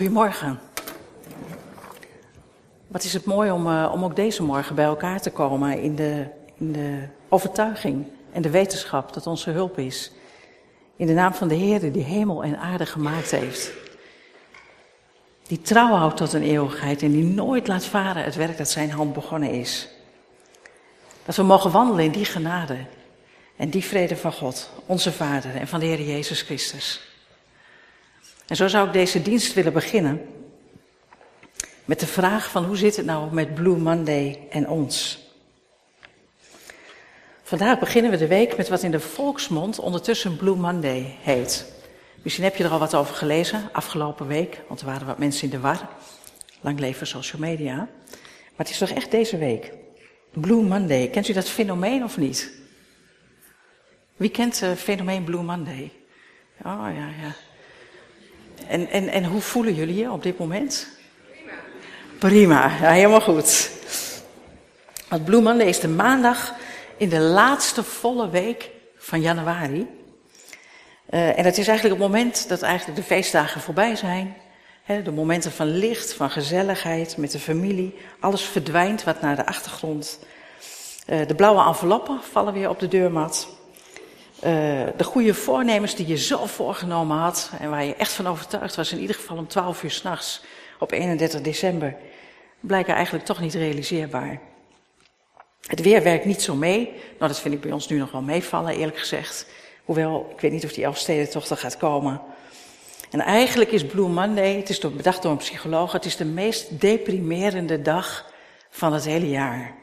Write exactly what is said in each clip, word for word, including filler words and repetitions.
Goedemorgen. Wat is het mooi om, uh, om ook deze morgen bij elkaar te komen in de, in de overtuiging en de wetenschap dat onze hulp is. In de naam van de Heer die hemel en aarde gemaakt heeft. Die trouw houdt tot een eeuwigheid en die nooit laat varen het werk dat zijn hand begonnen is. Dat we mogen wandelen in die genade en die vrede van God, onze Vader en van de Heer Jezus Christus. En zo zou ik deze dienst willen beginnen met de vraag van hoe zit het nou met Blue Monday en ons? Vandaag beginnen we de week met wat in de volksmond ondertussen Blue Monday heet. Misschien heb je er al wat over gelezen afgelopen week, want er waren wat mensen in de war. Lang leven social media. Maar het is toch echt deze week. Blue Monday, kent u dat fenomeen of niet? Wie kent het fenomeen Blue Monday? Oh ja, ja. En, en, en hoe voelen jullie je op dit moment? Prima. Prima, ja, helemaal goed. Want Blue Monday is de maandag in de laatste volle week van januari. Uh, en dat is eigenlijk het moment dat eigenlijk de feestdagen voorbij zijn. He, de momenten van licht, van gezelligheid, met de familie. Alles verdwijnt wat naar de achtergrond. Uh, de blauwe enveloppen vallen weer op de deurmat. Uh, de goede voornemens die je zo voorgenomen had en waar je echt van overtuigd was, in ieder geval om twaalf uur 's nachts op eenendertig december, blijken eigenlijk toch niet realiseerbaar. Het weer werkt niet zo mee. Nou, dat vind ik bij ons nu nog wel meevallen, eerlijk gezegd. Hoewel, ik weet niet of die Elfstedentocht er gaat komen. En eigenlijk is Blue Monday, het is bedacht door een psycholoog, het is de meest deprimerende dag van het hele jaar.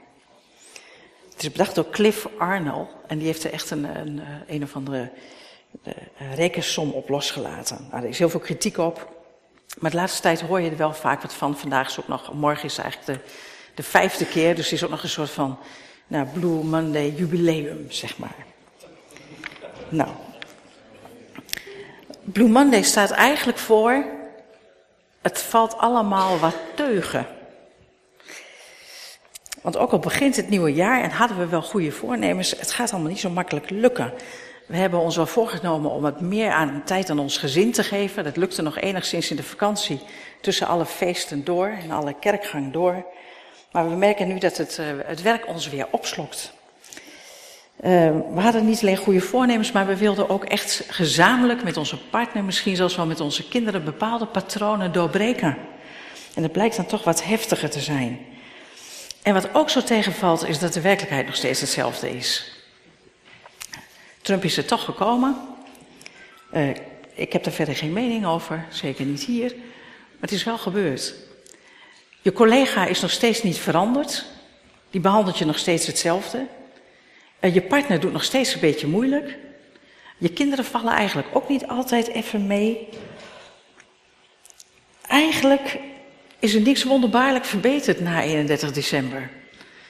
Het is bedacht door Cliff Arnold en die heeft er echt een, een, een of andere een rekensom op losgelaten. Nou, er is heel veel kritiek op, maar de laatste tijd hoor je er wel vaak wat van. Vandaag is ook nog, morgen is eigenlijk de, de vijfde keer, dus er is ook nog een soort van nou, Blue Monday jubileum, zeg maar. Nou, Blue Monday staat eigenlijk voor, het valt allemaal wat teugen. Want ook al begint het nieuwe jaar en hadden we wel goede voornemens, het gaat allemaal niet zo makkelijk lukken. We hebben ons wel voorgenomen om wat meer aan tijd aan ons gezin te geven. Dat lukte nog enigszins in de vakantie tussen alle feesten door en alle kerkgang door. Maar we merken nu dat het, het werk ons weer opslokt. Uh, we hadden niet alleen goede voornemens, maar we wilden ook echt gezamenlijk met onze partner, misschien zelfs wel met onze kinderen, bepaalde patronen doorbreken. En dat blijkt dan toch wat heftiger te zijn. En wat ook zo tegenvalt is dat de werkelijkheid nog steeds hetzelfde is. Trump is er toch gekomen. Uh, ik heb daar verder geen mening over, zeker niet hier. Maar het is wel gebeurd. Je collega is nog steeds niet veranderd. Die behandelt je nog steeds hetzelfde. Uh, je partner doet nog steeds een beetje moeilijk. Je kinderen vallen eigenlijk ook niet altijd even mee. Eigenlijk is er niks wonderbaarlijk verbeterd na eenendertig december.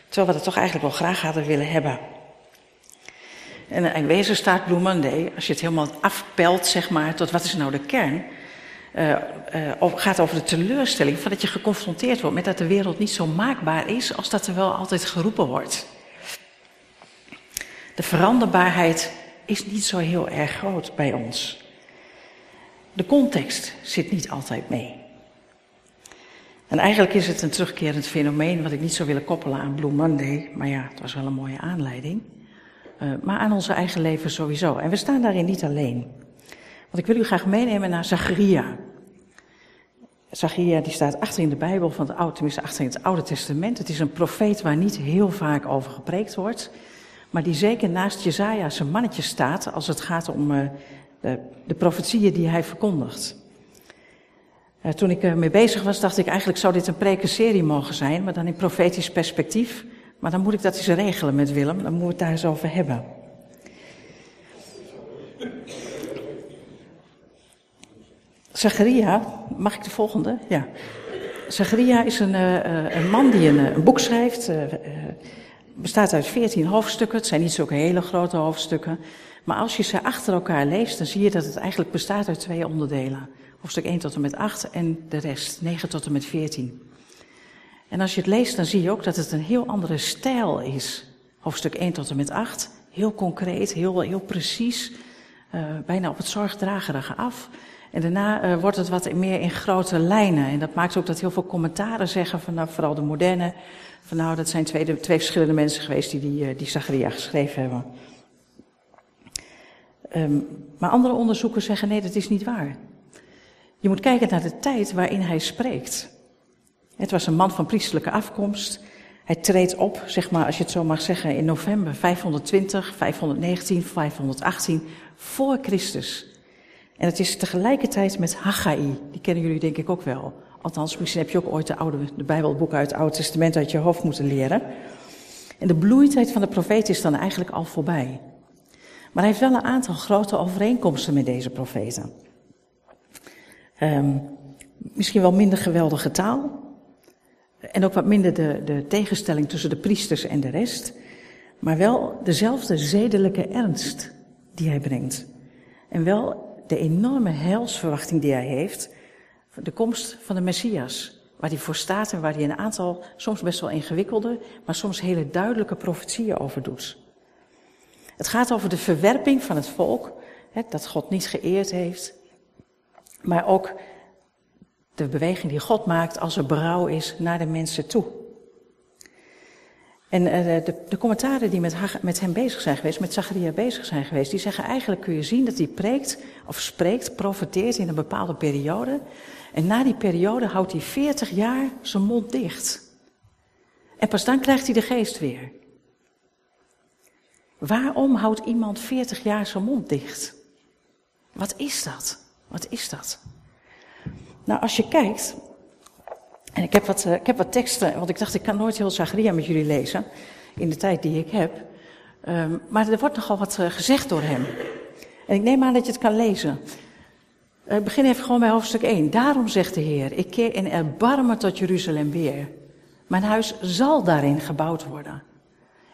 Terwijl we dat toch eigenlijk wel graag hadden willen hebben. En in wezen staat Blue Monday, als je het helemaal afpelt, zeg maar, tot wat is nou de kern, uh, uh, gaat over de teleurstelling van dat je geconfronteerd wordt met dat de wereld niet zo maakbaar is als dat er wel altijd geroepen wordt. De veranderbaarheid is niet zo heel erg groot bij ons. De context zit niet altijd mee. En eigenlijk is het een terugkerend fenomeen wat ik niet zou willen koppelen aan Blue Monday. Maar ja, het was wel een mooie aanleiding. Uh, maar aan onze eigen leven sowieso. En we staan daarin niet alleen. Want ik wil u graag meenemen naar Zacharia. Zacharia die staat achter in de Bijbel, van het oude, tenminste achter in het Oude Testament. Het is een profeet waar niet heel vaak over gepreekt wordt. Maar die zeker naast Jesaja zijn mannetje staat als het gaat om uh, de, de profetieën die hij verkondigt. Uh, toen ik ermee bezig was, dacht ik eigenlijk zou dit een prekenserie mogen zijn, maar dan in profetisch perspectief. Maar dan moet ik dat eens regelen met Willem, dan moeten we het daar eens over hebben. Zacharia, mag ik de volgende? Ja. Zacharia is een, uh, een man die een, een boek schrijft, uh, uh, bestaat uit veertien hoofdstukken, het zijn niet zulke hele grote hoofdstukken. Maar als je ze achter elkaar leest, dan zie je dat het eigenlijk bestaat uit twee onderdelen. Hoofdstuk één tot en met acht en de rest, negen tot en met veertien. En als je het leest, dan zie je ook dat het een heel andere stijl is. Hoofdstuk één tot en met acht, heel concreet, heel, heel precies, uh, bijna op het zorgdragerige af. En daarna uh, wordt het wat meer in grote lijnen. En dat maakt ook dat heel veel commentaren zeggen, van, nou, vooral de modernen, van nou, dat zijn twee, twee verschillende mensen geweest die die, die Zacharia geschreven hebben. Um, maar andere onderzoekers zeggen, nee, dat is niet waar. Je moet kijken naar de tijd waarin hij spreekt. Het was een man van priesterlijke afkomst. Hij treedt op, zeg maar, als je het zo mag zeggen, in november vijfhonderdtwintig, vijfhonderdnegentien, vijfhonderdachttien voor Christus. En het is tegelijkertijd met Haggai. Die kennen jullie denk ik ook wel. Althans, misschien heb je ook ooit de, oude, de Bijbelboeken uit het Oude Testament uit je hoofd moeten leren. En de bloeitijd van de profeet is dan eigenlijk al voorbij. Maar hij heeft wel een aantal grote overeenkomsten met deze profeten. Um, misschien wel minder geweldige taal. En ook wat minder de, de tegenstelling tussen de priesters en de rest. Maar wel dezelfde zedelijke ernst die hij brengt. En wel de enorme heilsverwachting die hij heeft. De komst van de Messias. Waar hij voor staat en waar hij een aantal, soms best wel ingewikkelde, maar soms hele duidelijke profetieën over doet. Het gaat over de verwerping van het volk. Hè, dat God niet geëerd heeft. Maar ook de beweging die God maakt als er berouw is naar de mensen toe. En uh, de, de commentaren die met, met hem bezig zijn geweest, met Zacharia bezig zijn geweest, die zeggen eigenlijk kun je zien dat hij preekt of spreekt, profeteert in een bepaalde periode. En na die periode houdt hij veertig jaar zijn mond dicht. En pas dan krijgt hij de geest weer. Waarom houdt iemand veertig jaar zijn mond dicht? Wat is dat? Wat is dat? Nou, als je kijkt, en ik heb wat, uh, ik heb wat teksten, want ik dacht ik kan nooit heel Zacharia met jullie lezen, in de tijd die ik heb. Um, maar er wordt nogal wat uh, gezegd door hem. En ik neem aan dat je het kan lezen. Uh, ik begin even gewoon bij hoofdstuk één. Daarom zegt de Heer, ik keer in erbarmen tot Jeruzalem weer. Mijn huis zal daarin gebouwd worden.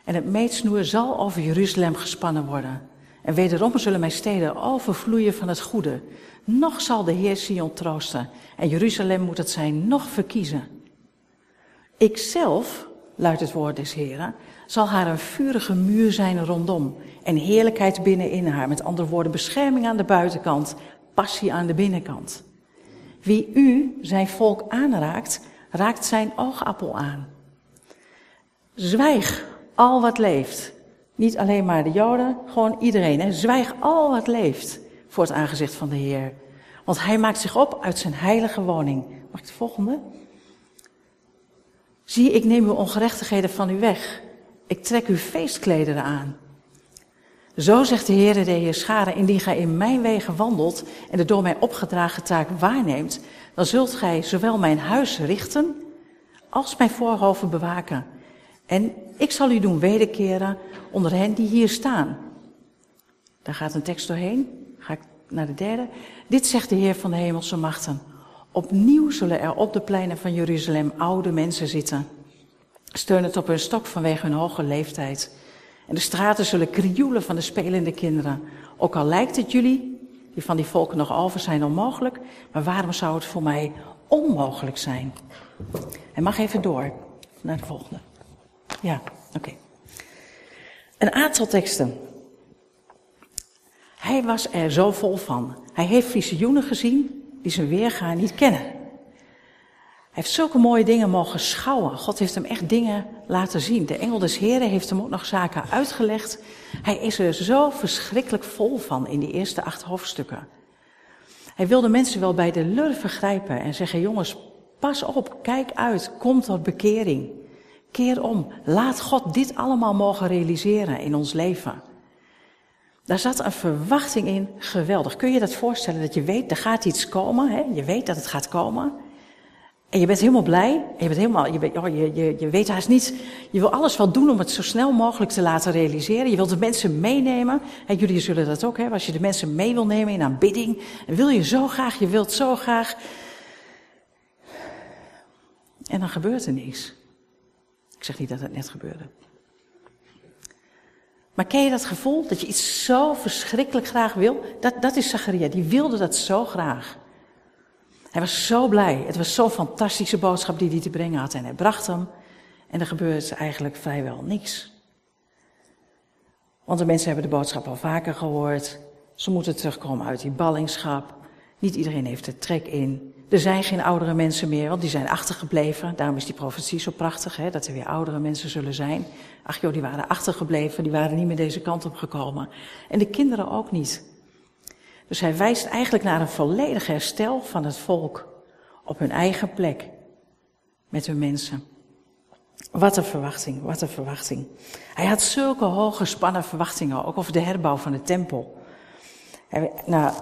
En het meetsnoer zal over Jeruzalem gespannen worden. En wederom zullen mijn steden overvloeien van het goede. Nog zal de Heer Sion troosten. En Jeruzalem moet het zijn, nog verkiezen. Ikzelf, luidt het woord des Heren, zal haar een vurige muur zijn rondom. En heerlijkheid binnenin haar. Met andere woorden, bescherming aan de buitenkant, passie aan de binnenkant. Wie u, zijn volk, aanraakt, raakt zijn oogappel aan. Zwijg, al wat leeft. Niet alleen maar de Joden, gewoon iedereen. Hè? Zwijg al wat leeft voor het aangezicht van de Heer. Want hij maakt zich op uit zijn heilige woning. Mag ik de volgende? Zie, ik neem uw ongerechtigheden van u weg. Ik trek uw feestklederen aan. Zo zegt de Heer, de Heer Scharen, indien gij in mijn wegen wandelt en de door mij opgedragen taak waarneemt, dan zult gij zowel mijn huis richten als mijn voorhoven bewaken. En ik zal u doen wederkeren onder hen die hier staan. Daar gaat een tekst doorheen. Ga ik naar de derde. Dit zegt de Heer van de hemelse machten. Opnieuw zullen er op de pleinen van Jeruzalem oude mensen zitten. Steunend op hun stok vanwege hun hoge leeftijd. En de straten zullen krioelen van de spelende kinderen. Ook al lijkt het jullie, die van die volken nog over zijn, onmogelijk. Maar waarom zou het voor mij onmogelijk zijn? En mag even door naar de volgende. Ja, oké. Okay. Een aantal teksten. Hij was er zo vol van. Hij heeft visioenen gezien die zijn weerga niet kennen. Hij heeft zulke mooie dingen mogen schouwen. God heeft hem echt dingen laten zien. De engel des Heren heeft hem ook nog zaken uitgelegd. Hij is er zo verschrikkelijk vol van in die eerste acht hoofdstukken. Hij wilde mensen wel bij de lur vergrijpen en zeggen, jongens, pas op, kijk uit, kom tot bekering. Keer om, laat God dit allemaal mogen realiseren in ons leven. Daar zat een verwachting in, geweldig. Kun je dat voorstellen, dat je weet, er gaat iets komen, hè? Je weet dat het gaat komen. En je bent helemaal blij, en je, bent helemaal, je, bent, oh, je, je, je weet haast niet, je wil alles wel doen om het zo snel mogelijk te laten realiseren. Je wilt de mensen meenemen, en jullie zullen dat ook hebben, als je de mensen mee wil nemen in aanbidding. En wil je zo graag, je wilt zo graag. En dan gebeurt er niks. Ik zeg niet dat het net gebeurde. Maar ken je dat gevoel dat je iets zo verschrikkelijk graag wil? Dat, dat is Zacharia, die wilde dat zo graag. Hij was zo blij. Het was zo'n fantastische boodschap die hij te brengen had. En hij bracht hem. En er gebeurde eigenlijk vrijwel niks. Want de mensen hebben de boodschap al vaker gehoord. Ze moeten terugkomen uit die ballingschap. Niet iedereen heeft er trek in. Er zijn geen oudere mensen meer, want die zijn achtergebleven. Daarom is die profetie zo prachtig, hè, dat er weer oudere mensen zullen zijn. Ach joh, die waren achtergebleven, die waren niet meer deze kant op gekomen. En de kinderen ook niet. Dus hij wijst eigenlijk naar een volledig herstel van het volk. Op hun eigen plek. Met hun mensen. Wat een verwachting, wat een verwachting. Hij had zulke hooggespannen verwachtingen, ook over de herbouw van de tempel. Hij, nou...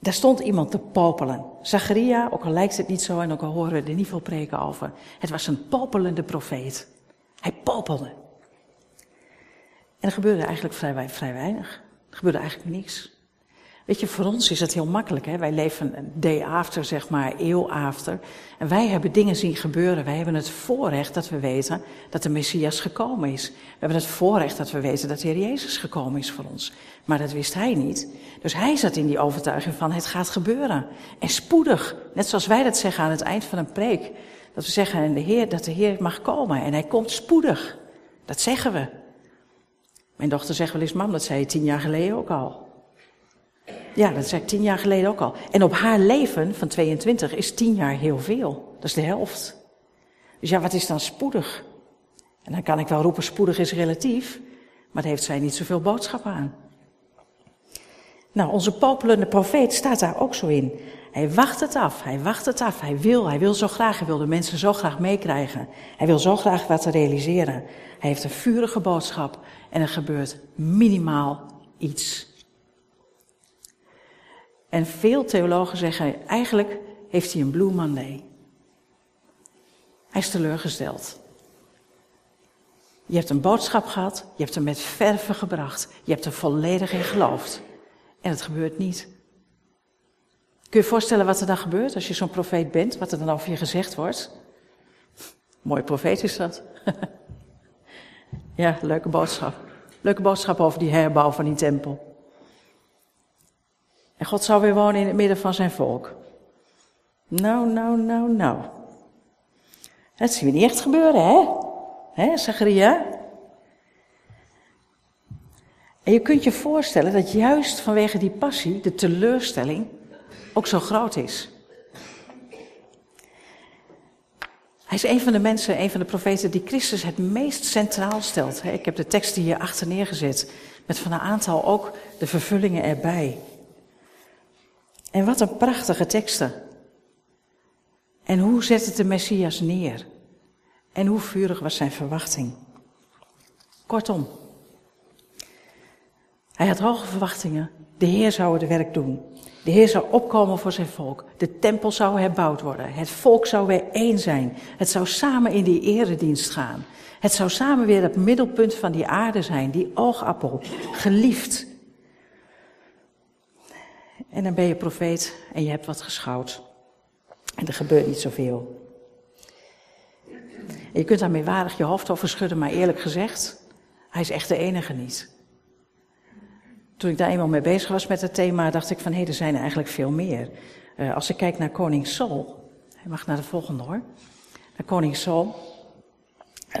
Daar stond iemand te popelen. Zacharia, ook al lijkt het niet zo en ook al horen we er niet veel preken over. Het was een popelende profeet. Hij popelde. En er gebeurde eigenlijk vrij, vrij weinig. Er gebeurde eigenlijk niks. Weet je, voor ons is dat heel makkelijk. Hè? Wij leven een day after, zeg maar, eeuw after. En wij hebben dingen zien gebeuren. Wij hebben het voorrecht dat we weten dat de Messias gekomen is. We hebben het voorrecht dat we weten dat de Heer Jezus gekomen is voor ons. Maar dat wist hij niet. Dus hij zat in die overtuiging van het gaat gebeuren. En spoedig, net zoals wij dat zeggen aan het eind van een preek. Dat we zeggen aan de Heer dat de Heer mag komen. En hij komt spoedig. Dat zeggen we. Mijn dochter zegt wel eens, mam, dat zei je tien jaar geleden ook al. Ja, dat zei ik tien jaar geleden ook al. En op haar leven van tweeëntwintig is tien jaar heel veel. Dat is de helft. Dus ja, wat is dan spoedig? En dan kan ik wel roepen, spoedig is relatief. Maar daar heeft zij niet zoveel boodschap aan. Nou, onze popelende profeet staat daar ook zo in. Hij wacht het af, hij wacht het af. Hij wil, hij wil zo graag, hij wil de mensen zo graag meekrijgen. Hij wil zo graag wat te realiseren. Hij heeft een vurige boodschap en er gebeurt minimaal iets. En veel theologen zeggen, eigenlijk heeft hij een Blue Monday. Hij is teleurgesteld. Je hebt een boodschap gehad, je hebt hem met verve gebracht. Je hebt er volledig in geloofd. En het gebeurt niet. Kun je je voorstellen wat er dan gebeurt als je zo'n profeet bent? Wat er dan over je gezegd wordt? Mooi profeet is dat. Ja, leuke boodschap. Leuke boodschap over die herbouw van die tempel. En God zou weer wonen in het midden van zijn volk. Nou, nou, nou, nou. Dat zien we niet echt gebeuren, hè? Hè, Zacharia? En je kunt je voorstellen dat juist vanwege die passie, de teleurstelling, ook zo groot is. Hij is een van de mensen, een van de profeten die Christus het meest centraal stelt. Ik heb de teksten hier achter neergezet, met van een aantal ook de vervullingen erbij. En wat een prachtige teksten. En hoe zet het de Messias neer? En hoe vurig was zijn verwachting? Kortom, hij had hoge verwachtingen. De Heer zou het werk doen. De Heer zou opkomen voor zijn volk. De tempel zou herbouwd worden. Het volk zou weer één zijn. Het zou samen in die eredienst gaan. Het zou samen weer het middelpunt van die aarde zijn. Die oogappel, geliefd. En dan ben je profeet en je hebt wat geschouwd. En er gebeurt niet zoveel. En je kunt daarmee waardig je hoofd over schudden, maar eerlijk gezegd, hij is echt de enige niet. Toen ik daar eenmaal mee bezig was met het thema, dacht ik van, hé, hey, er zijn er eigenlijk veel meer. Uh, als ik kijk naar koning Saul, hij mag naar de volgende hoor, naar koning Saul.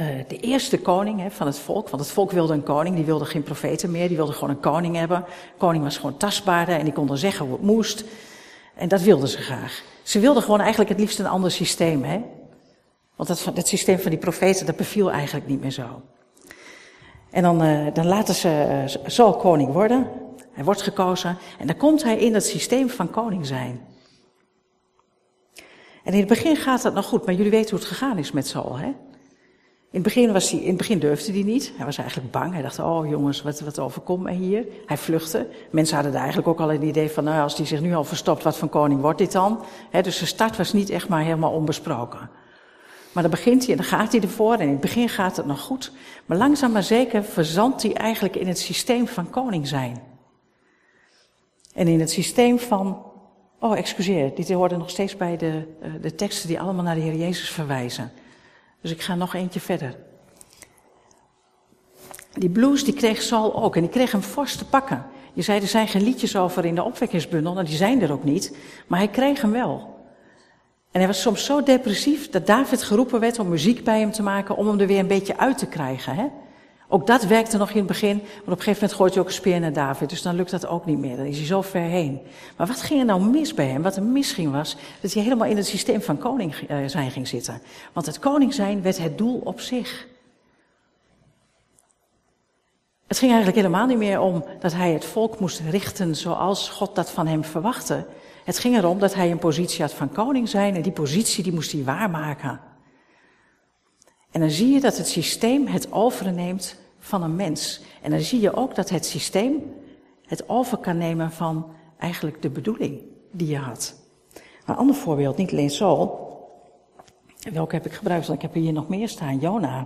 Uh, de eerste koning he, van het volk, want het volk wilde een koning, die wilde geen profeten meer, die wilde gewoon een koning hebben. De koning was gewoon tastbaarder en die kon dan zeggen hoe het moest. En dat wilden ze graag. Ze wilden gewoon eigenlijk het liefst een ander systeem. Hè? Want dat, dat systeem van die profeten, dat beviel eigenlijk niet meer zo. En dan, uh, dan laten ze uh, Saul koning worden, hij wordt gekozen en dan komt hij in dat systeem van koning zijn. En in het begin gaat dat nog goed, maar jullie weten hoe het gegaan is met Saul, hè? In het begin was hij, in het begin durfde hij niet. Hij was eigenlijk bang. Hij dacht, oh jongens, wat, wat overkomt mij hier? Hij vluchtte. Mensen hadden daar eigenlijk ook al het idee van, nou als die zich nu al verstopt, wat voor koning wordt dit dan? He, dus de start was niet echt maar helemaal onbesproken. Maar dan begint hij en dan gaat hij ervoor en in het begin gaat het nog goed. Maar langzaam maar zeker verzandt hij eigenlijk in het systeem van koning zijn. En in het systeem van, oh excuseer, dit hoorde nog steeds bij de, de teksten die allemaal naar de Heer Jezus verwijzen. Dus ik ga nog eentje verder. Die blues die kreeg Saul ook en die kreeg hem fors te pakken. Je zei, er zijn geen liedjes over in de opwekkingsbundel, nou die zijn er ook niet, maar hij kreeg hem wel. En hij was soms zo depressief dat David geroepen werd om muziek bij hem te maken, om hem er weer een beetje uit te krijgen. Hè? Ook dat werkte nog in het begin, want op een gegeven moment gooit hij ook een speer naar David. Dus dan lukt dat ook niet meer, dan is hij zo ver heen. Maar wat ging er nou mis bij hem? Wat er mis ging was, dat hij helemaal in het systeem van koning zijn ging zitten. Want het koning zijn werd het doel op zich. Het ging eigenlijk helemaal niet meer om dat hij het volk moest richten zoals God dat van hem verwachtte. Het ging erom dat hij een positie had van koning zijn en die positie die moest hij waarmaken. En dan zie je dat het systeem het overneemt van een mens. En dan zie je ook dat het systeem het over kan nemen van eigenlijk de bedoeling die je had. Een ander voorbeeld, niet alleen Saul. Welke heb ik gebruikt? Want ik heb hier nog meer staan, Jona.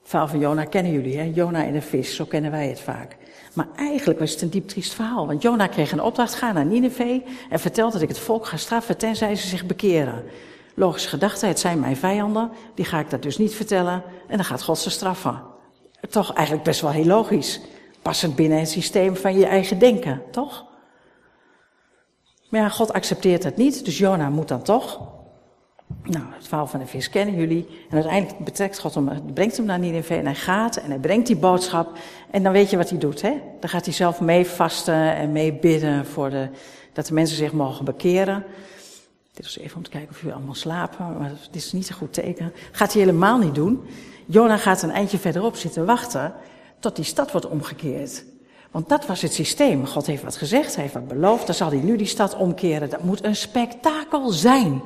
Het verhaal van Jona kennen jullie, hè? Jona en de vis, zo kennen wij het vaak. Maar eigenlijk was het een diep triest verhaal, want Jona kreeg een opdracht, ga naar Nineveh en vertel dat ik het volk ga straffen tenzij ze zich bekeren. Logische gedachte, het zijn mijn vijanden, die ga ik dat dus niet vertellen en dan gaat God ze straffen. Toch eigenlijk best wel heel logisch, passend binnen het systeem van je eigen denken, toch? Maar ja, God accepteert dat niet, dus Jona moet dan toch. Nou, het verhaal van de vis kennen jullie. En uiteindelijk betrekt God hem, brengt hem naar Nineveh en hij gaat en hij brengt die boodschap. En dan weet je wat hij doet, hè? Dan gaat hij zelf mee vasten en mee bidden voor de, dat de mensen zich mogen bekeren. Dit was even om te kijken of jullie allemaal slapen, maar dit is niet een goed teken. Gaat hij helemaal niet doen. Jona gaat een eindje verderop zitten wachten tot die stad wordt omgekeerd. Want dat was het systeem. God heeft wat gezegd, hij heeft wat beloofd, dan zal hij nu die stad omkeren. Dat moet een spektakel zijn.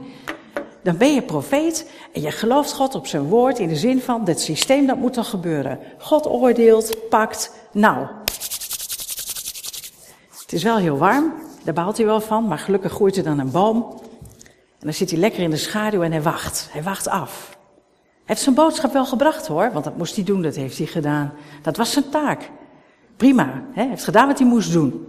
Dan ben je profeet en je gelooft God op zijn woord in de zin van, dit systeem dat moet dan gebeuren. God oordeelt, pakt, nou. Het is wel heel warm, daar baalt hij wel van, maar gelukkig groeit er dan een boom. En dan zit hij lekker in de schaduw en hij wacht, hij wacht af. Hij heeft zijn boodschap wel gebracht hoor, want dat moest hij doen, dat heeft hij gedaan. Dat was zijn taak. Prima, hè? Hij heeft gedaan wat hij moest doen.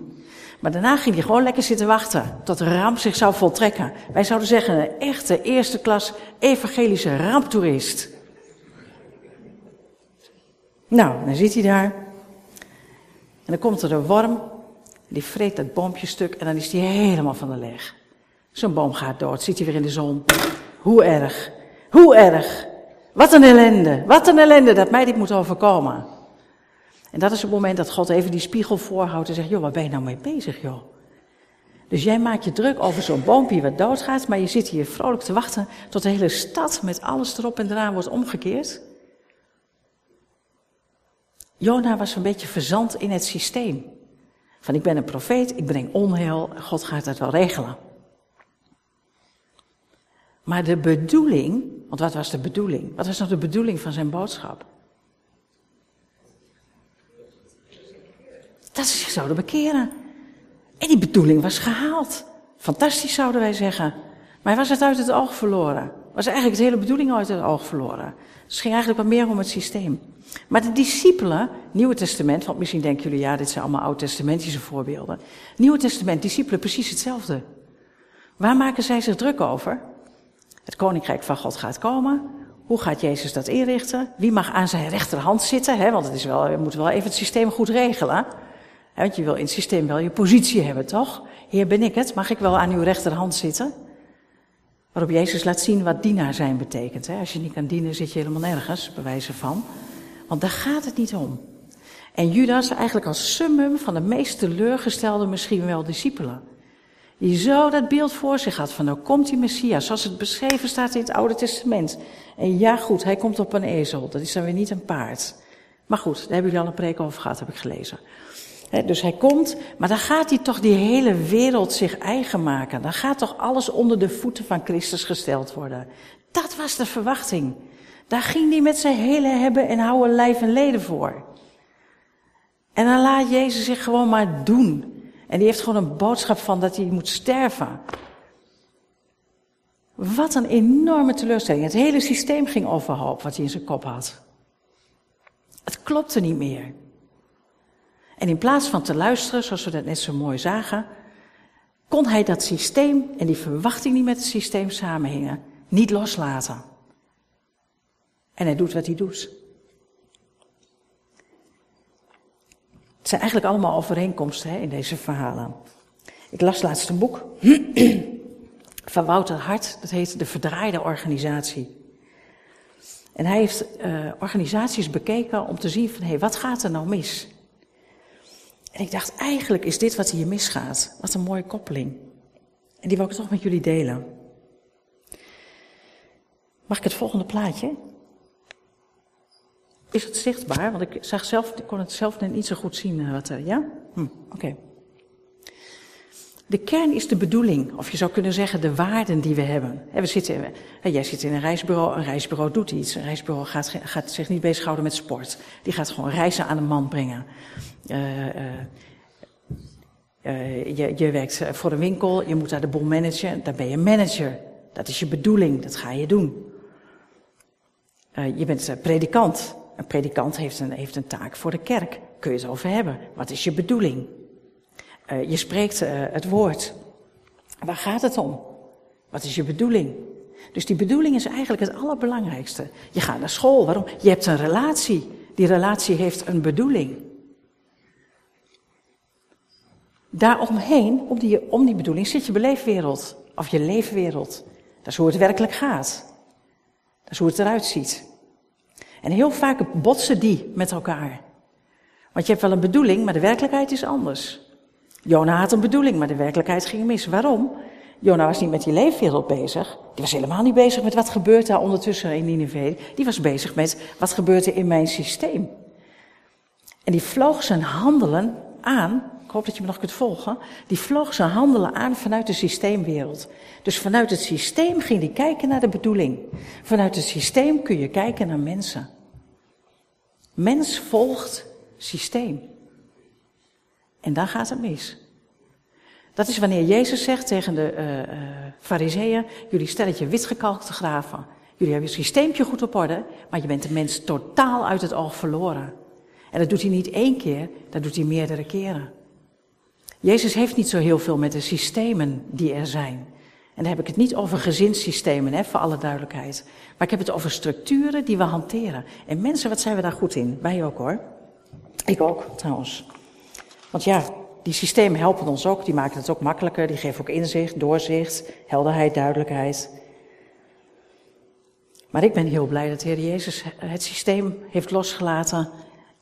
Maar daarna ging hij gewoon lekker zitten wachten tot de ramp zich zou voltrekken. Wij zouden zeggen een echte eerste klas evangelische ramptoerist. Nou, dan zit hij daar. En dan komt er een worm. Die vreet dat boompje stuk en dan is hij helemaal van de leg. Zo'n boom gaat dood, zit hij weer in de zon. Hoe erg, hoe erg. Wat een ellende, wat een ellende dat mij dit moet overkomen. En dat is het moment dat God even die spiegel voorhoudt en zegt, joh, waar ben je nou mee bezig, joh? Dus jij maakt je druk over zo'n boompje wat doodgaat, maar je zit hier vrolijk te wachten tot de hele stad met alles erop en eraan wordt omgekeerd. Jona was een beetje verzand in het systeem. Van, ik ben een profeet, ik breng onheil, God gaat dat wel regelen. Maar de bedoeling, want wat was de bedoeling? Wat was nou de bedoeling van zijn boodschap? Dat ze zich zouden bekeren. En die bedoeling was gehaald. Fantastisch zouden wij zeggen. Maar hij was het uit het oog verloren. Was eigenlijk de hele bedoeling uit het oog verloren. Dus het ging eigenlijk wat meer om het systeem. Maar de discipelen, Nieuwe Testament, want misschien denken jullie, ja, dit zijn allemaal oud-testamentische voorbeelden. Nieuwe Testament, discipelen, precies hetzelfde. Waar maken zij zich druk over? Het koninkrijk van God gaat komen. Hoe gaat Jezus dat inrichten? Wie mag aan zijn rechterhand zitten? Hè? Want het is wel, je moet wel even het systeem goed regelen. Want je wil in het systeem wel je positie hebben, toch? Heer, ben ik het? Mag ik wel aan uw rechterhand zitten? Waarop Jezus laat zien wat dienaar zijn betekent. Hè? Als je niet kan dienen, zit je helemaal nergens, bij wijze van. Want daar gaat het niet om. En Judas eigenlijk als summum van de meest teleurgestelde misschien wel discipelen. Die zo dat beeld voor zich had van, nou komt die Messias, zoals het beschreven staat in het Oude Testament. En ja goed, hij komt op een ezel, dat is dan weer niet een paard. Maar goed, daar hebben jullie al een preek over gehad, heb ik gelezen. He, dus hij komt, maar dan gaat hij toch die hele wereld zich eigen maken. Dan gaat toch alles onder de voeten van Christus gesteld worden. Dat was de verwachting. Daar ging hij met zijn hele hebben en houden lijf en leden voor. En dan laat Jezus zich gewoon maar doen. En die heeft gewoon een boodschap van dat hij moet sterven. Wat een enorme teleurstelling. Het hele systeem ging overhoop wat hij in zijn kop had. Het klopte niet meer. En in plaats van te luisteren, zoals we dat net zo mooi zagen, kon hij dat systeem en die verwachting die met het systeem samenhingen, niet loslaten. En hij doet wat hij doet. Het zijn eigenlijk allemaal overeenkomsten, hè, in deze verhalen. Ik las laatst een boek van Wouter Hart, dat heet De Verdraaide Organisatie. En hij heeft uh, organisaties bekeken om te zien van, hé, hey, wat gaat er nou mis? En ik dacht, eigenlijk is dit wat hier misgaat. Wat een mooie koppeling. En die wil ik toch met jullie delen. Mag ik het volgende plaatje? Is het zichtbaar? Want ik zag zelf, ik kon het zelf net niet zo goed zien. Wat er, ja? Hm, Oké. Okay. De kern is de bedoeling, of je zou kunnen zeggen de waarden die we hebben. We zitten, jij zit in een reisbureau, een reisbureau doet iets. Een reisbureau gaat, gaat zich niet bezighouden met sport. Die gaat gewoon reizen aan de man brengen. Uh, uh, uh, je, je werkt voor een winkel, je moet daar de boel managen, daar ben je manager. Dat is je bedoeling, dat ga je doen. Uh, je bent predikant. Een predikant heeft een, heeft een taak voor de kerk. Kun je het over hebben? Wat is je bedoeling? Uh, je spreekt uh, het woord. Waar gaat het om? Wat is je bedoeling? Dus die bedoeling is eigenlijk het allerbelangrijkste. Je gaat naar school, waarom? Je hebt een relatie. Die relatie heeft een bedoeling. Daaromheen, om die, om die bedoeling, zit je beleefwereld. Of je leefwereld. Dat is hoe het werkelijk gaat. Dat is hoe het eruit ziet. En heel vaak botsen die met elkaar. Want je hebt wel een bedoeling, maar de werkelijkheid is anders. Jona had een bedoeling, maar de werkelijkheid ging mis. Waarom? Jona was niet met die leefwereld bezig. Die was helemaal niet bezig met wat gebeurt daar ondertussen in Nineveh. Die was bezig met wat gebeurt er in mijn systeem. En die vloog zijn handelen aan. Ik hoop dat je me nog kunt volgen. Die vloog zijn handelen aan vanuit de systeemwereld. Dus vanuit het systeem ging die kijken naar de bedoeling. Vanuit het systeem kun je kijken naar mensen. Mens volgt systeem. En dan gaat het mis. Dat is wanneer Jezus zegt tegen de uh, uh, fariseeën, jullie stelletje witgekalkte graven. Jullie hebben je systeempje goed op orde, maar je bent de mens totaal uit het oog verloren. En dat doet hij niet één keer, dat doet hij meerdere keren. Jezus heeft niet zo heel veel met de systemen die er zijn. En daar heb ik het niet over gezinssystemen, hè, voor alle duidelijkheid. Maar ik heb het over structuren die we hanteren. En mensen, wat zijn we daar goed in? Wij ook hoor. Ik ook, trouwens. Want ja, die systemen helpen ons ook, die maken het ook makkelijker, die geven ook inzicht, doorzicht, helderheid, duidelijkheid. Maar ik ben heel blij dat de Heer Jezus het systeem heeft losgelaten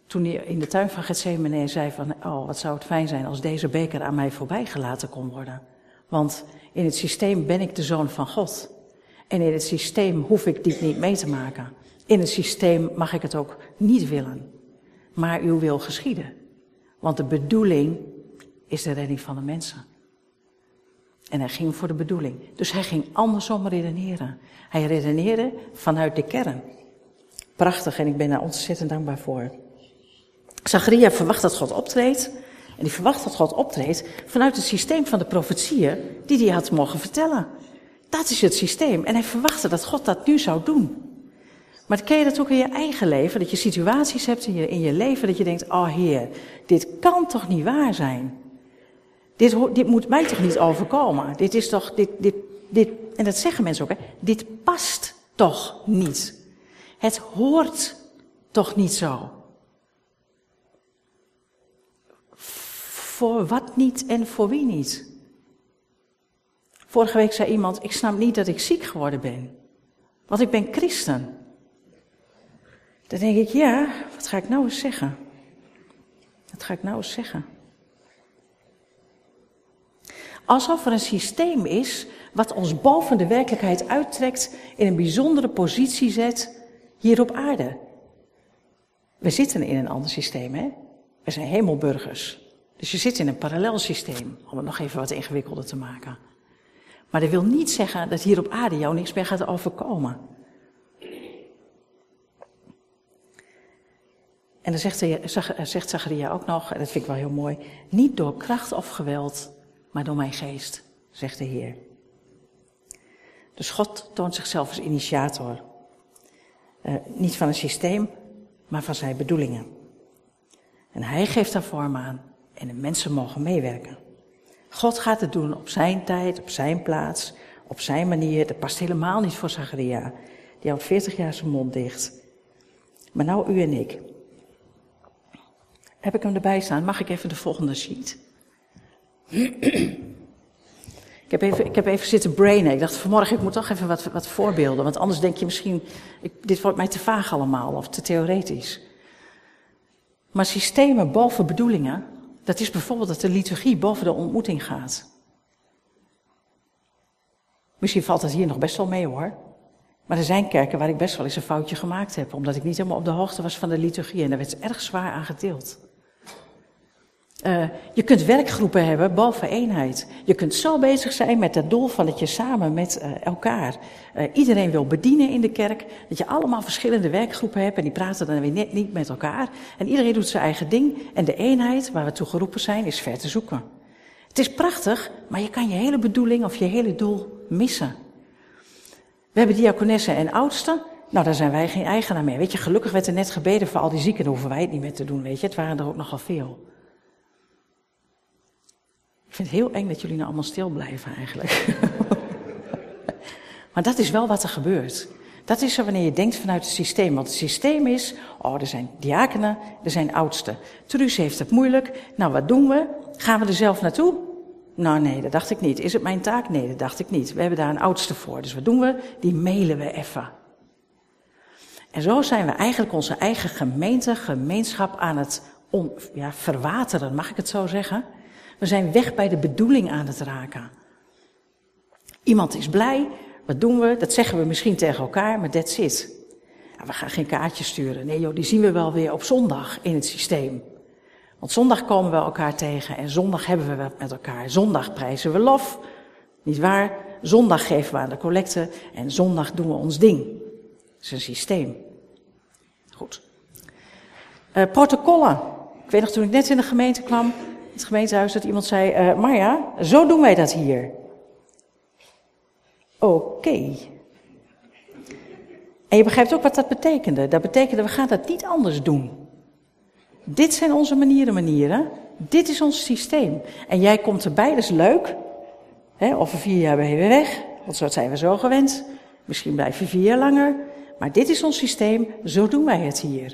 toen hij in de tuin van Getsemane zei van, oh, wat zou het fijn zijn als deze beker aan mij voorbij gelaten kon worden. Want in het systeem ben ik de zoon van God. En in het systeem hoef ik dit niet mee te maken. In het systeem mag ik het ook niet willen. Maar uw wil geschieden. Want de bedoeling is de redding van de mensen. En hij ging voor de bedoeling. Dus hij ging andersom redeneren. Hij redeneerde vanuit de kern. Prachtig en ik ben daar ontzettend dankbaar voor. Zacharia verwacht dat God optreedt. En die verwacht dat God optreedt vanuit het systeem van de profetieën die hij had mogen vertellen. Dat is het systeem. En hij verwachtte dat God dat nu zou doen. Maar ken je dat ook in je eigen leven? Dat je situaties hebt in je, in je leven dat je denkt, oh Heer, dit kan toch niet waar zijn? Dit, dit moet mij toch niet overkomen? Dit is toch, dit, dit, dit, en dat zeggen mensen ook, hè? Dit past toch niet? Het hoort toch niet zo? Voor wat niet en voor wie niet? Vorige week zei iemand, ik snap niet dat ik ziek geworden ben. Want ik ben christen. Dan denk ik, ja, wat ga ik nou eens zeggen? Wat ga ik nou eens zeggen? Alsof er een systeem is wat ons boven de werkelijkheid uittrekt, in een bijzondere positie zet hier op aarde. We zitten in een ander systeem, hè? We zijn hemelburgers. Dus je zit in een parallel systeem, om het nog even wat ingewikkelder te maken. Maar dat wil niet zeggen dat hier op aarde jou niks meer gaat overkomen. En dan zegt, zegt Zacharia ook nog, en dat vind ik wel heel mooi, niet door kracht of geweld, maar door mijn geest, zegt de Heer. Dus God toont zichzelf als initiator. Uh, niet van een systeem, maar van zijn bedoelingen. En hij geeft daar vorm aan en de mensen mogen meewerken. God gaat het doen op zijn tijd, op zijn plaats, op zijn manier. Dat past helemaal niet voor Zacharia. Die houdt veertig jaar zijn mond dicht. Maar nou u en ik. Heb ik hem erbij staan? Mag ik even de volgende sheet? Ik heb, even, ik heb even zitten brainen. Ik dacht vanmorgen, ik moet toch even wat, wat voorbeelden. Want anders denk je misschien, ik, dit wordt mij te vaag allemaal of te theoretisch. Maar systemen boven bedoelingen, dat is bijvoorbeeld dat de liturgie boven de ontmoeting gaat. Misschien valt dat hier nog best wel mee hoor. Maar er zijn kerken waar ik best wel eens een foutje gemaakt heb. Omdat ik niet helemaal op de hoogte was van de liturgie. En daar werd erg zwaar aan gedeeld. Uh, je kunt werkgroepen hebben boven eenheid. Je kunt zo bezig zijn met het doel van dat je samen met uh, elkaar uh, iedereen wil bedienen in de kerk. Dat je allemaal verschillende werkgroepen hebt en die praten dan weer net niet met elkaar. En iedereen doet zijn eigen ding en de eenheid waar we toe geroepen zijn is ver te zoeken. Het is prachtig, maar je kan je hele bedoeling of je hele doel missen. We hebben diakonessen en oudsten. Nou, daar zijn wij geen eigenaar meer. Weet je, gelukkig werd er net gebeden voor al die zieken, daar hoeven wij het niet meer te doen, weet je. Het waren er ook nogal veel. Ik vind het heel eng dat jullie nou allemaal stil blijven eigenlijk. Maar dat is wel wat er gebeurt. Dat is er wanneer je denkt vanuit het systeem. Want het systeem is, oh, er zijn diakenen, er zijn oudsten. Truus heeft het moeilijk. Nou, wat doen we? Gaan we er zelf naartoe? Nou nee, dat dacht ik niet. Is het mijn taak? Nee, dat dacht ik niet. We hebben daar een oudste voor. Dus wat doen we? Die mailen we even. En zo zijn we eigenlijk onze eigen gemeente, gemeenschap aan het on, ja, verwateren, mag ik het zo zeggen? We zijn weg bij de bedoeling aan het raken. Iemand is blij, wat doen we? Dat zeggen we misschien tegen elkaar, maar that's it. Nou, we gaan geen kaartjes sturen. Nee joh, die zien we wel weer op zondag in het systeem. Want zondag komen we elkaar tegen en zondag hebben we wat met elkaar. Zondag prijzen we lof, niet waar? Zondag geven we aan de collecte en zondag doen we ons ding. Dat is een systeem. Goed. Uh, protocollen. Ik weet nog toen ik net in de gemeente kwam... het gemeentehuis, dat iemand zei, uh, Marja, zo doen wij dat hier. Oké. Okay. En je begrijpt ook wat dat betekende. Dat betekende, we gaan dat niet anders doen. Dit zijn onze manieren manieren. Dit is ons systeem. En jij komt erbij, dat is leuk. Hè, over vier jaar ben je weer weg. Want zo zijn we zo gewend. Misschien blijf je vier jaar langer. Maar dit is ons systeem, zo doen wij het hier.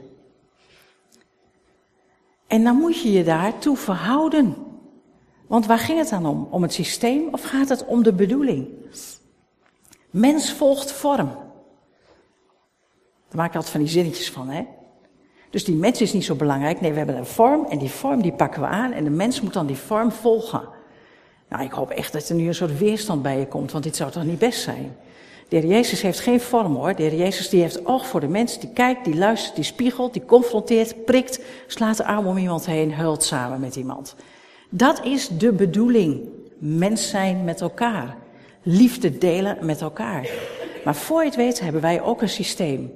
En dan moet je je daartoe verhouden. Want waar ging het dan om? Om het systeem of gaat het om de bedoeling? Mens volgt vorm. Daar maak ik altijd van die zinnetjes van, hè? Dus die mens is niet zo belangrijk. Nee, we hebben een vorm en die vorm die pakken we aan. En de mens moet dan die vorm volgen. Nou, ik hoop echt dat er nu een soort weerstand bij je komt. Want dit zou toch niet best zijn? De Heer Jezus heeft geen vorm hoor. De Heer Jezus die heeft oog voor de mens, die kijkt, die luistert, die spiegelt, die confronteert, prikt, slaat de arm om iemand heen, huilt samen met iemand. Dat is de bedoeling. Mens zijn met elkaar. Liefde delen met elkaar. Maar voor je het weet hebben wij ook een systeem.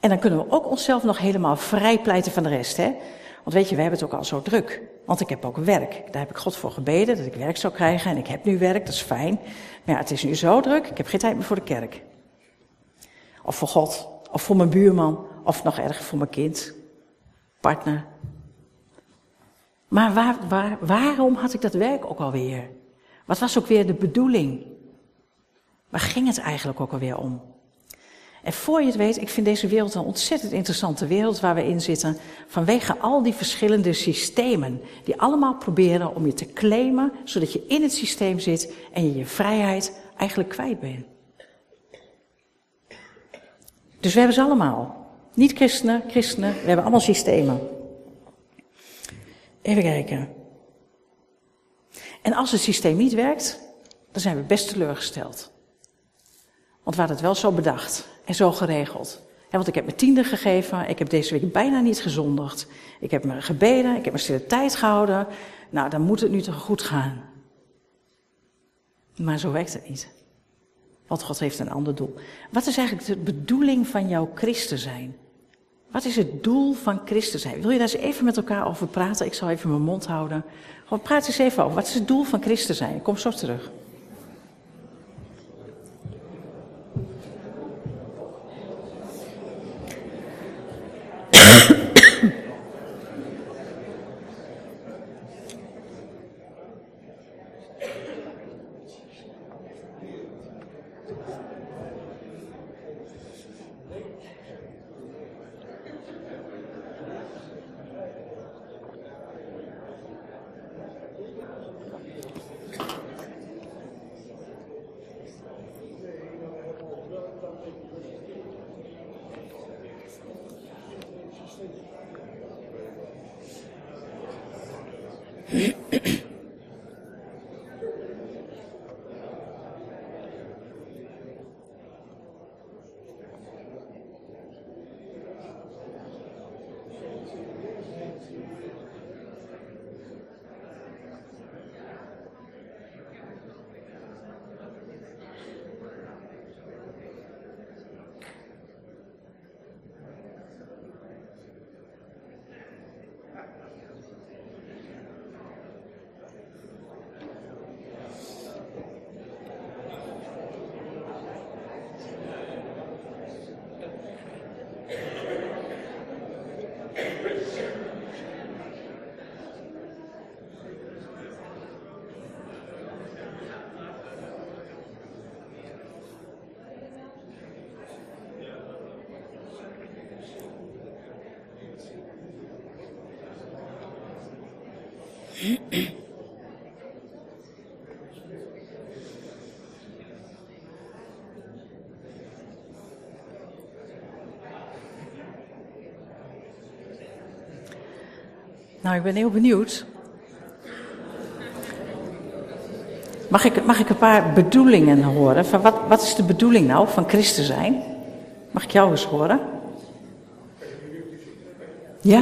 En dan kunnen we ook onszelf nog helemaal vrij pleiten van de rest, hè? Want weet je, wij hebben het ook al zo druk. Want ik heb ook werk. Daar heb ik God voor gebeden, dat ik werk zou krijgen. En ik heb nu werk, dat is fijn. Maar ja, het is nu zo druk, ik heb geen tijd meer voor de kerk. Of voor God, of voor mijn buurman, of nog erger voor mijn kind, partner. Maar waar, waar, waarom had ik dat werk ook alweer? Wat was ook weer de bedoeling? Waar ging het eigenlijk ook alweer om? En voor je het weet, ik vind deze wereld een ontzettend interessante wereld waar we in zitten. Vanwege al die verschillende systemen. Die allemaal proberen om je te claimen, zodat je in het systeem zit en je je vrijheid eigenlijk kwijt bent. Dus we hebben ze allemaal. Niet-christenen, christenen, we hebben allemaal systemen. Even kijken. En als het systeem niet werkt, dan zijn we best teleurgesteld. Want we hadden het wel zo bedacht. En zo geregeld. Ja, want ik heb mijn tiende gegeven, ik heb deze week bijna niet gezondigd. Ik heb me gebeden, ik heb me stille tijd gehouden. Nou, dan moet het nu toch goed gaan. Maar zo werkt het niet. Want God heeft een ander doel. Wat is eigenlijk de bedoeling van jouw christen zijn? Wat is het doel van christen zijn? Wil je daar eens even met elkaar over praten? Ik zal even mijn mond houden. Gewoon praat eens even over. Wat is het doel van christen zijn? Ik kom zo terug. Nou, ik ben heel benieuwd. Mag ik, mag ik een paar bedoelingen horen? Van wat, wat is de bedoeling nou van christen zijn? Mag ik jou eens horen? Ja?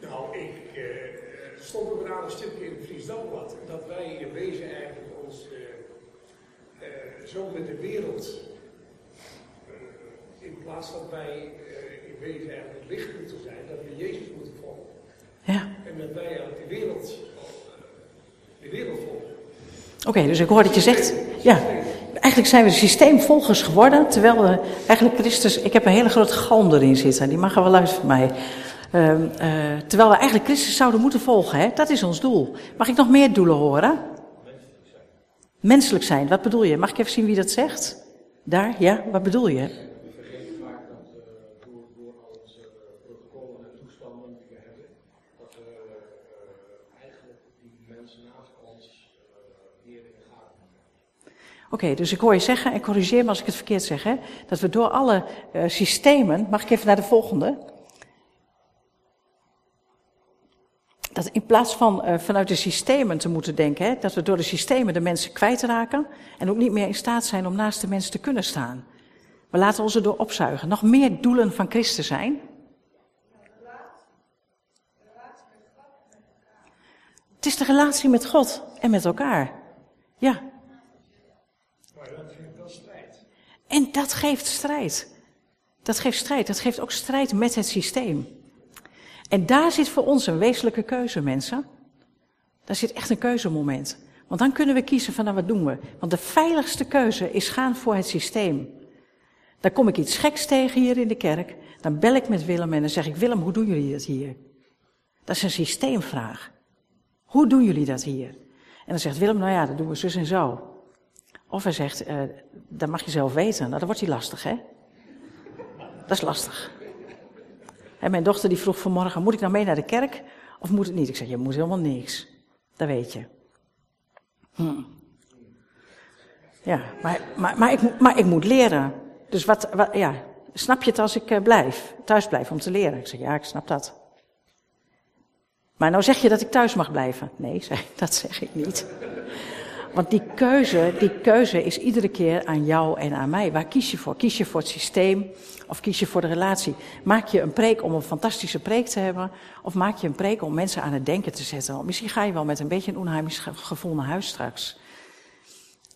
Nou, ik uh, stond op een aardig stukje in het Fries Dagblad. Dat wij in wezen eigenlijk ons uh, uh, zo met de wereld... Uh, in plaats dat wij uh, in wezen eigenlijk licht moeten zijn, dat we Jezus moeten volgen. Ja. En dat wij aan de wereld, de wereld volgen. Oké, okay, dus ik hoor dat je zegt, ja, eigenlijk zijn we systeemvolgers geworden, terwijl we eigenlijk Christus, ik heb een hele grote galm erin zitten, die mag er wel uit van mij. Uh, uh, terwijl we eigenlijk Christus zouden moeten volgen, hè? Dat is ons doel. Mag ik nog meer doelen horen? Menselijk zijn. Menselijk zijn, wat bedoel je? Mag ik even zien wie dat zegt? Daar, ja, wat bedoel je? We vergeten vaak dat uh, door, door al onze protocollen en toestanden die we hebben, dat we uh, eigenlijk die mensen naast ons... Oké, okay, dus ik hoor je zeggen, en corrigeer me als ik het verkeerd zeg, hè, dat we door alle uh, systemen, mag ik even naar de volgende, dat in plaats van uh, vanuit de systemen te moeten denken, hè, dat we door de systemen de mensen kwijtraken en ook niet meer in staat zijn om naast de mensen te kunnen staan. We laten ons erdoor opzuigen. Nog meer doelen van Christen zijn. Het is de relatie met God en met elkaar. Ja. En dat geeft strijd. Dat geeft strijd. Dat geeft ook strijd met het systeem. En daar zit voor ons een wezenlijke keuze, mensen. Daar zit echt een keuzemoment. Want dan kunnen we kiezen van nou, wat doen we? Want de veiligste keuze is gaan voor het systeem. Dan kom ik iets geks tegen hier in de kerk. Dan bel ik met Willem en dan zeg ik, Willem, hoe doen jullie dat hier? Dat is een systeemvraag. Hoe doen jullie dat hier? En dan zegt Willem, nou ja, dat doen we zus en zo. Of hij zegt, uh, dat mag je zelf weten. Nou, dan wordt hij lastig, hè? Dat is lastig. En mijn dochter die vroeg vanmorgen, moet ik nou mee naar de kerk? Of moet het niet? Ik zeg, je moet helemaal niks. Dat weet je. Hm. Ja, maar, maar, maar, ik, maar ik moet leren. Dus wat, wat, ja, snap je het als ik uh, blijf, thuis blijf om te leren? Ik zeg, ja, ik snap dat. Maar nou zeg je dat ik thuis mag blijven. Nee, dat zeg ik niet. Want die keuze, die keuze is iedere keer aan jou en aan mij. Waar kies je voor? Kies je voor het systeem of kies je voor de relatie? Maak je een preek om een fantastische preek te hebben? Of maak je een preek om mensen aan het denken te zetten? Misschien ga je wel met een beetje een onheimisch gevoel naar huis straks.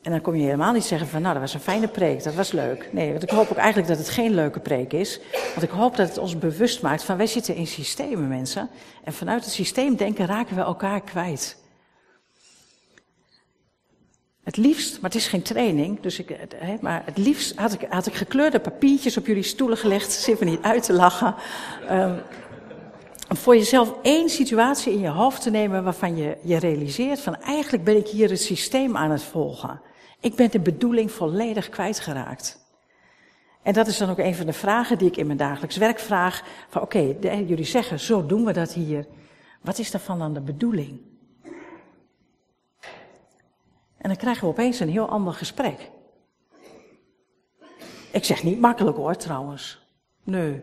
En dan kom je helemaal niet zeggen van, nou, dat was een fijne preek, dat was leuk. Nee, want ik hoop ook eigenlijk dat het geen leuke preek is. Want ik hoop dat het ons bewust maakt van, wij zitten in systemen, mensen. En vanuit het systeemdenken raken we elkaar kwijt. Het liefst, maar het is geen training, dus ik, hè, maar het liefst had ik, had ik gekleurde papiertjes op jullie stoelen gelegd, zit me niet uit te lachen. Um, voor jezelf één situatie in je hoofd te nemen waarvan je je realiseert van eigenlijk ben ik hier het systeem aan het volgen. Ik ben de bedoeling volledig kwijtgeraakt. En dat is dan ook een van de vragen die ik in mijn dagelijks werk vraag. Van oké, okay, jullie zeggen, zo doen we dat hier. Wat is daarvan dan de bedoeling? En dan krijgen we opeens een heel ander gesprek. Ik zeg niet makkelijk hoor, trouwens. Nee.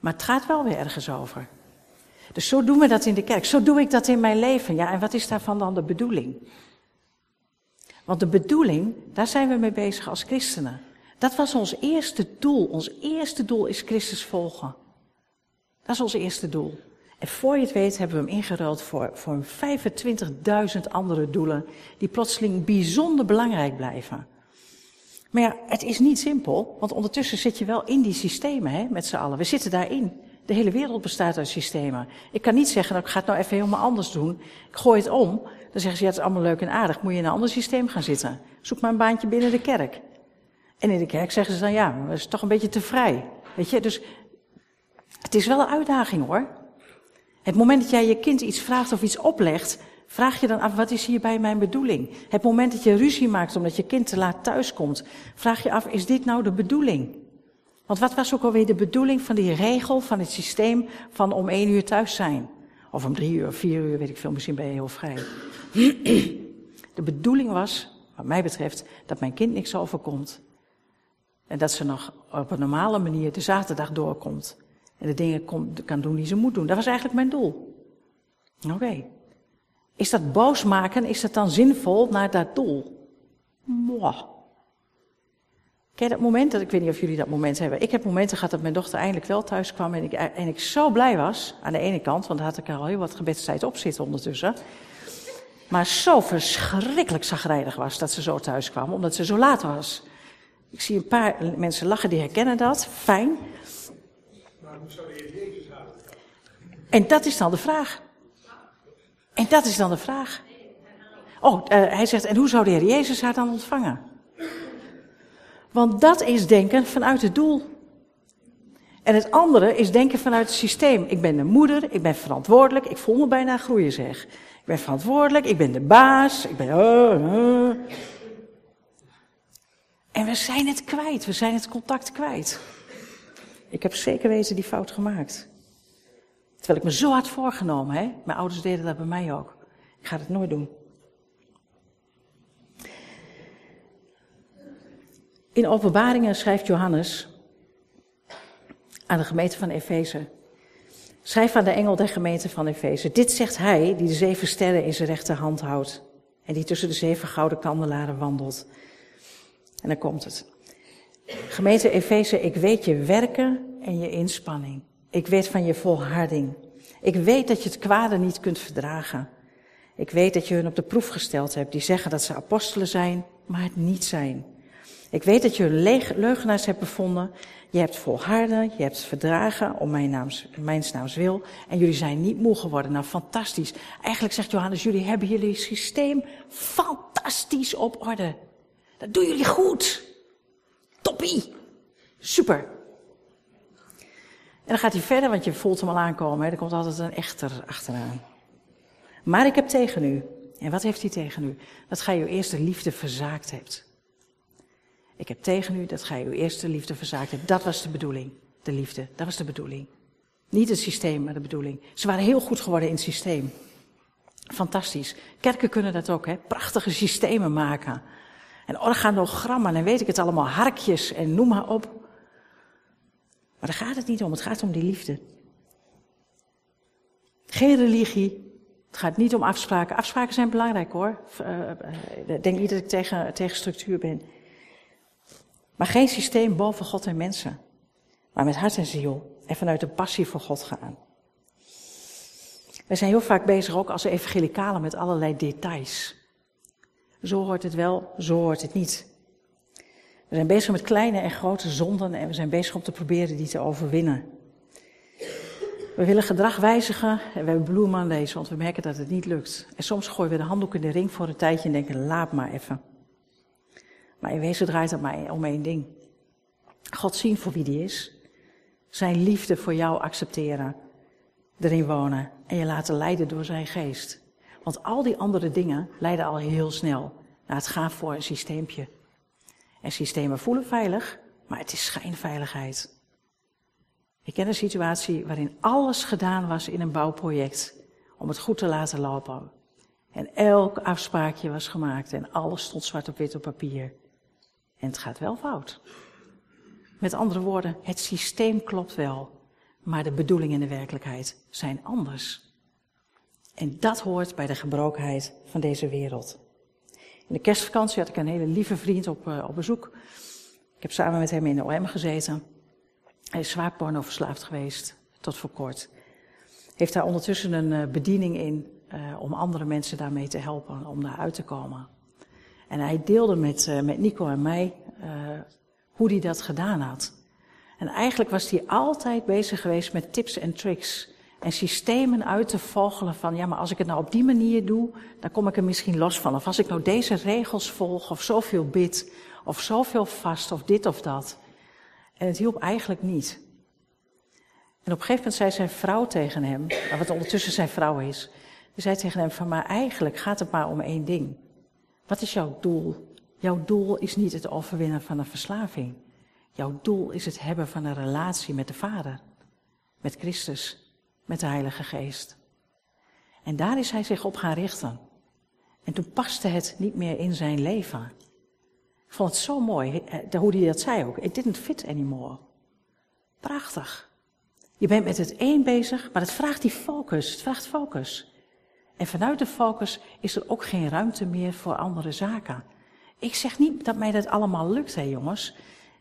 Maar het gaat wel weer ergens over. Dus zo doen we dat in de kerk. Zo doe ik dat in mijn leven. Ja, en wat is daarvan dan de bedoeling? Want de bedoeling, daar zijn we mee bezig als christenen. Dat was ons eerste doel. Ons eerste doel is Christus volgen. Dat is ons eerste doel. En voor je het weet hebben we hem ingeruild voor, voor vijfentwintigduizend andere doelen die plotseling bijzonder belangrijk blijven. Maar ja, het is niet simpel, want ondertussen zit je wel in die systemen, hè, met z'n allen. We zitten daarin. De hele wereld bestaat uit systemen. Ik kan niet zeggen, nou, ik ga het nou even helemaal anders doen. Ik gooi het om. Dan zeggen ze, ja, het is allemaal leuk en aardig. Moet je in een ander systeem gaan zitten. Zoek maar een baantje binnen de kerk. En in de kerk zeggen ze dan, ja, maar dat is toch een beetje te vrij. Weet je, dus het is wel een uitdaging hoor. Het moment dat jij je kind iets vraagt of iets oplegt, vraag je dan af, wat is hierbij mijn bedoeling? Het moment dat je ruzie maakt omdat je kind te laat thuiskomt, vraag je af, is dit nou de bedoeling? Want wat was ook alweer de bedoeling van die regel, van het systeem van om één uur thuis zijn? Of om drie uur, vier uur, weet ik veel, misschien ben je heel vrij. De bedoeling was, wat mij betreft, dat mijn kind niks overkomt. En dat ze nog op een normale manier de zaterdag doorkomt. En de dingen komt, kan doen die ze moet doen. Dat was eigenlijk mijn doel. Oké. Okay. Is dat boos maken, is dat dan zinvol naar dat doel? Mwah. Ken je dat moment? Ik weet niet of jullie dat moment hebben. Ik heb momenten gehad dat mijn dochter eindelijk wel thuis kwam. En ik, en ik zo blij was. Aan de ene kant, want daar had ik al heel wat gebedstijd op zitten ondertussen. Maar zo verschrikkelijk chagrijnig was dat ze zo thuis kwam. Omdat ze zo laat was. Ik zie een paar mensen lachen die herkennen dat. Fijn. Maar hoe zou de Heer Jezus houden? En dat is dan de vraag. En dat is dan de vraag. Oh, uh, hij zegt, en hoe zou de Heer Jezus haar dan ontvangen? Want dat is denken vanuit het doel. En het andere is denken vanuit het systeem. Ik ben de moeder, ik ben verantwoordelijk, ik voel me bijna groeien zeg. Ik ben verantwoordelijk, ik ben de baas, ik ben... Uh, uh. En we zijn het kwijt, we zijn het contact kwijt. Ik heb zeker weten die fout gemaakt. Terwijl ik me zo had voorgenomen, hè? Mijn ouders deden dat bij mij ook. Ik ga dat nooit doen. In Openbaringen schrijft Johannes aan de gemeente van Efeze. Schrijf aan de engel der gemeente van Efeze. Dit zegt hij die de zeven sterren in zijn rechterhand houdt. En die tussen de zeven gouden kandelaren wandelt. En dan komt het. Gemeente Efeze, ik weet je werken en je inspanning. Ik weet van je volharding. Ik weet dat je het kwade niet kunt verdragen. Ik weet dat je hun op de proef gesteld hebt die zeggen dat ze apostelen zijn, maar het niet zijn. Ik weet dat je hun leugenaars hebt bevonden. Je hebt volharden, je hebt verdragen om mijn naams, mijn naams wil. En jullie zijn niet moe geworden. Nou, fantastisch. Eigenlijk zegt Johannes, jullie hebben jullie systeem fantastisch op orde. Dat doen jullie goed. Toppie. Super. En dan gaat hij verder, want je voelt hem al aankomen. Hè? Er komt altijd een echter achteraan. Maar ik heb tegen u. En wat heeft hij tegen u? Dat gij uw eerste liefde verzaakt hebt. Ik heb tegen u dat gij uw eerste liefde verzaakt hebt. Dat was de bedoeling. De liefde, dat was de bedoeling. Niet het systeem, maar de bedoeling. Ze waren heel goed geworden in het systeem. Fantastisch. Kerken kunnen dat ook, hè? Prachtige systemen maken. En organogrammen, en weet ik het allemaal, harkjes en noem maar op. Maar daar gaat het niet om, het gaat om die liefde. Geen religie, het gaat niet om afspraken. Afspraken zijn belangrijk hoor. Ik denk niet dat ik tegen, tegen structuur ben. Maar geen systeem boven God en mensen. Maar met hart en ziel en vanuit een passie voor God gaan. Wij zijn heel vaak bezig ook als evangelicalen met allerlei details. Zo hoort het wel, zo hoort het niet. We zijn bezig met kleine en grote zonden en we zijn bezig om te proberen die te overwinnen. We willen gedrag wijzigen en we hebben bloemen aan lezen, want we merken dat het niet lukt. En soms gooien we de handdoek in de ring voor een tijdje en denken, laat maar even. Maar in wezen draait het maar om één ding. God zien voor wie die is. Zijn liefde voor jou accepteren. Erin wonen en je laten leiden door zijn geest. Want al die andere dingen leiden al heel snel naar het gaan voor een systeempje. En systemen voelen veilig, maar het is schijnveiligheid. Ik ken een situatie waarin alles gedaan was in een bouwproject om het goed te laten lopen. En elk afspraakje was gemaakt en alles stond zwart op wit op papier. En het gaat wel fout. Met andere woorden, het systeem klopt wel, maar de bedoeling en de werkelijkheid zijn anders. En dat hoort bij de gebrokenheid van deze wereld. In de kerstvakantie had ik een hele lieve vriend op, uh, op bezoek. Ik heb samen met hem in de O M gezeten. Hij is zwaar pornoverslaafd geweest, tot voor kort. Heeft daar ondertussen een uh, bediening in uh, om andere mensen daarmee te helpen, om daaruit te komen. En hij deelde met, uh, met Nico en mij uh, hoe hij dat gedaan had. En eigenlijk was hij altijd bezig geweest met tips en tricks... En systemen uit te vogelen van, ja, maar als ik het nou op die manier doe, dan kom ik er misschien los van. Of als ik nou deze regels volg, of zoveel bid, of zoveel vast, of dit of dat. En het hielp eigenlijk niet. En op een gegeven moment zei zijn vrouw tegen hem, wat ondertussen zijn vrouw is, die zei tegen hem van, maar eigenlijk gaat het maar om één ding. Wat is jouw doel? Jouw doel is niet het overwinnen van een verslaving. Jouw doel is het hebben van een relatie met de Vader, met Christus. Met de Heilige Geest. En daar is hij zich op gaan richten. En toen paste het niet meer in zijn leven. Ik vond het zo mooi, hoe hij dat zei ook. It didn't fit anymore. Prachtig. Je bent met het een bezig, maar het vraagt die focus. Het vraagt focus. En vanuit de focus is er ook geen ruimte meer voor andere zaken. Ik zeg niet dat mij dat allemaal lukt, hè jongens.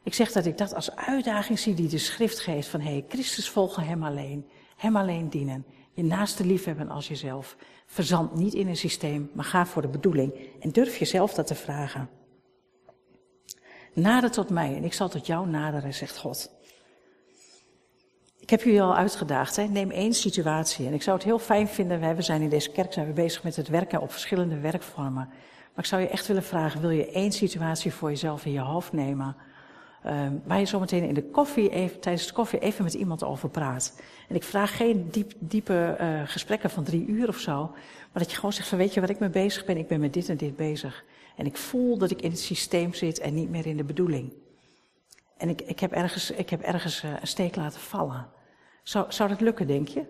Ik zeg dat ik dat als uitdaging zie die de schrift geeft. Van, hé, hey, Christus volgen, hem alleen. Hem alleen dienen. Je naaste liefhebben als jezelf. Verzand niet in een systeem, maar ga voor de bedoeling. En durf jezelf dat te vragen. Nader tot mij en ik zal tot jou naderen, zegt God. Ik heb jullie al uitgedaagd, hè? Neem één situatie. En ik zou het heel fijn vinden, we zijn in deze kerk zijn we bezig met het werken op verschillende werkvormen. Maar ik zou je echt willen vragen, wil je één situatie voor jezelf in je hoofd nemen? Um, waar je zometeen in de koffie even, tijdens de koffie even met iemand over praat. En ik vraag geen diep, diepe uh, gesprekken van drie uur of zo. Maar dat je gewoon zegt van, weet je waar ik mee bezig ben? Ik ben met dit en dit bezig. En ik voel dat ik in het systeem zit en niet meer in de bedoeling. En ik, ik heb ergens, ik heb ergens uh, een steek laten vallen. Zou, zou dat lukken, denk je?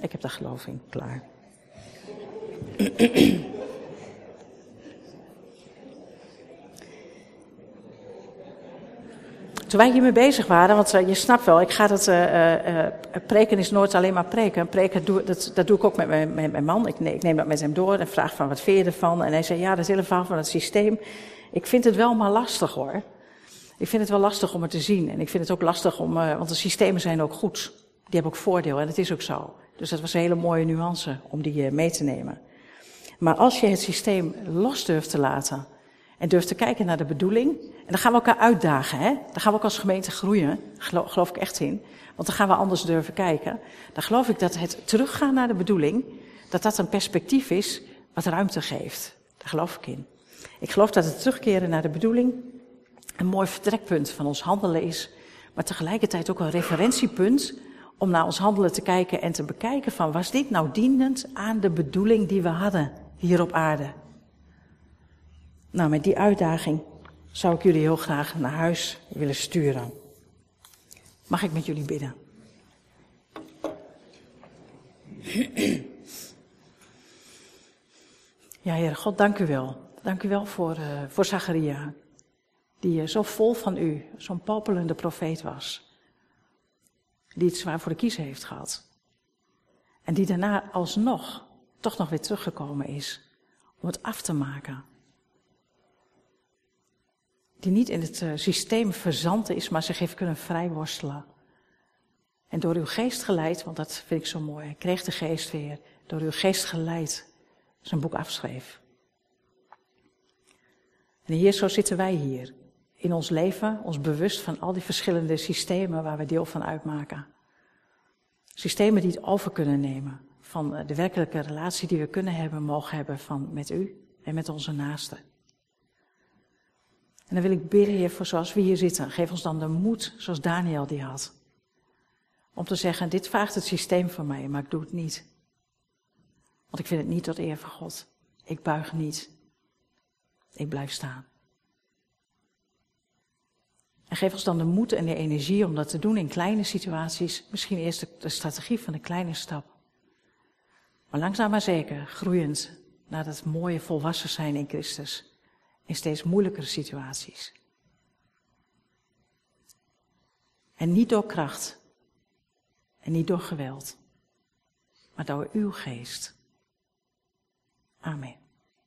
Ik heb daar geloof in, klaar. Toen wij hiermee bezig waren, want je snapt wel, ik ga dat, uh, uh, preken is nooit alleen maar preken. Preken, doe, dat, dat doe ik ook met mijn, met mijn man. Ik neem, ik neem dat met hem door en vraag van, wat vind je ervan? En hij zei, ja, dat hele verhaal van het systeem. Ik vind het wel maar lastig, hoor. Ik vind het wel lastig om het te zien. En ik vind het ook lastig om, uh, want de systemen zijn ook goed. Die hebben ook voordeel en dat is ook zo. Dus dat was een hele mooie nuance om die uh, mee te nemen. Maar als je het systeem los durft te laten en durf te kijken naar de bedoeling. En dan gaan we elkaar uitdagen, hè. Dan gaan we ook als gemeente groeien. Geloof, geloof ik echt in. Want dan gaan we anders durven kijken. Dan geloof ik dat het teruggaan naar de bedoeling, dat dat een perspectief is wat ruimte geeft. Daar geloof ik in. Ik geloof dat het terugkeren naar de bedoeling een mooi vertrekpunt van ons handelen is. Maar tegelijkertijd ook een referentiepunt om naar ons handelen te kijken en te bekijken van, was dit nou dienend aan de bedoeling die we hadden hier op aarde? Nou, met die uitdaging zou ik jullie heel graag naar huis willen sturen. Mag ik met jullie bidden? Ja, Heer God, dank u wel. Dank u wel voor, uh, voor Zacharia, die uh, zo vol van u, zo'n popelende profeet was. Die het zwaar voor de kiezen heeft gehad. En die daarna alsnog, toch nog weer teruggekomen is om het af te maken. Die niet in het uh, systeem verzand is, maar zich heeft kunnen vrijworstelen. En door uw geest geleid, want dat vind ik zo mooi, hij kreeg de geest weer, door uw geest geleid zijn boek afschreef. En hier, zo zitten wij hier, in ons leven, ons bewust van al die verschillende systemen waar we deel van uitmaken. Systemen die het over kunnen nemen van uh, de werkelijke relatie die we kunnen hebben, mogen hebben van met u en met onze naasten. En dan wil ik bidden, Heer, voor zoals we hier zitten. Geef ons dan de moed, zoals Daniel die had. Om te zeggen, dit vraagt het systeem van mij, maar ik doe het niet. Want ik vind het niet tot eer van God. Ik buig niet. Ik blijf staan. En geef ons dan de moed en de energie om dat te doen in kleine situaties. Misschien eerst de, de strategie van de kleine stap. Maar langzaam maar zeker, groeiend naar dat mooie volwassen zijn in Christus. In steeds moeilijkere situaties. En niet door kracht. En niet door geweld. Maar door uw geest. Amen.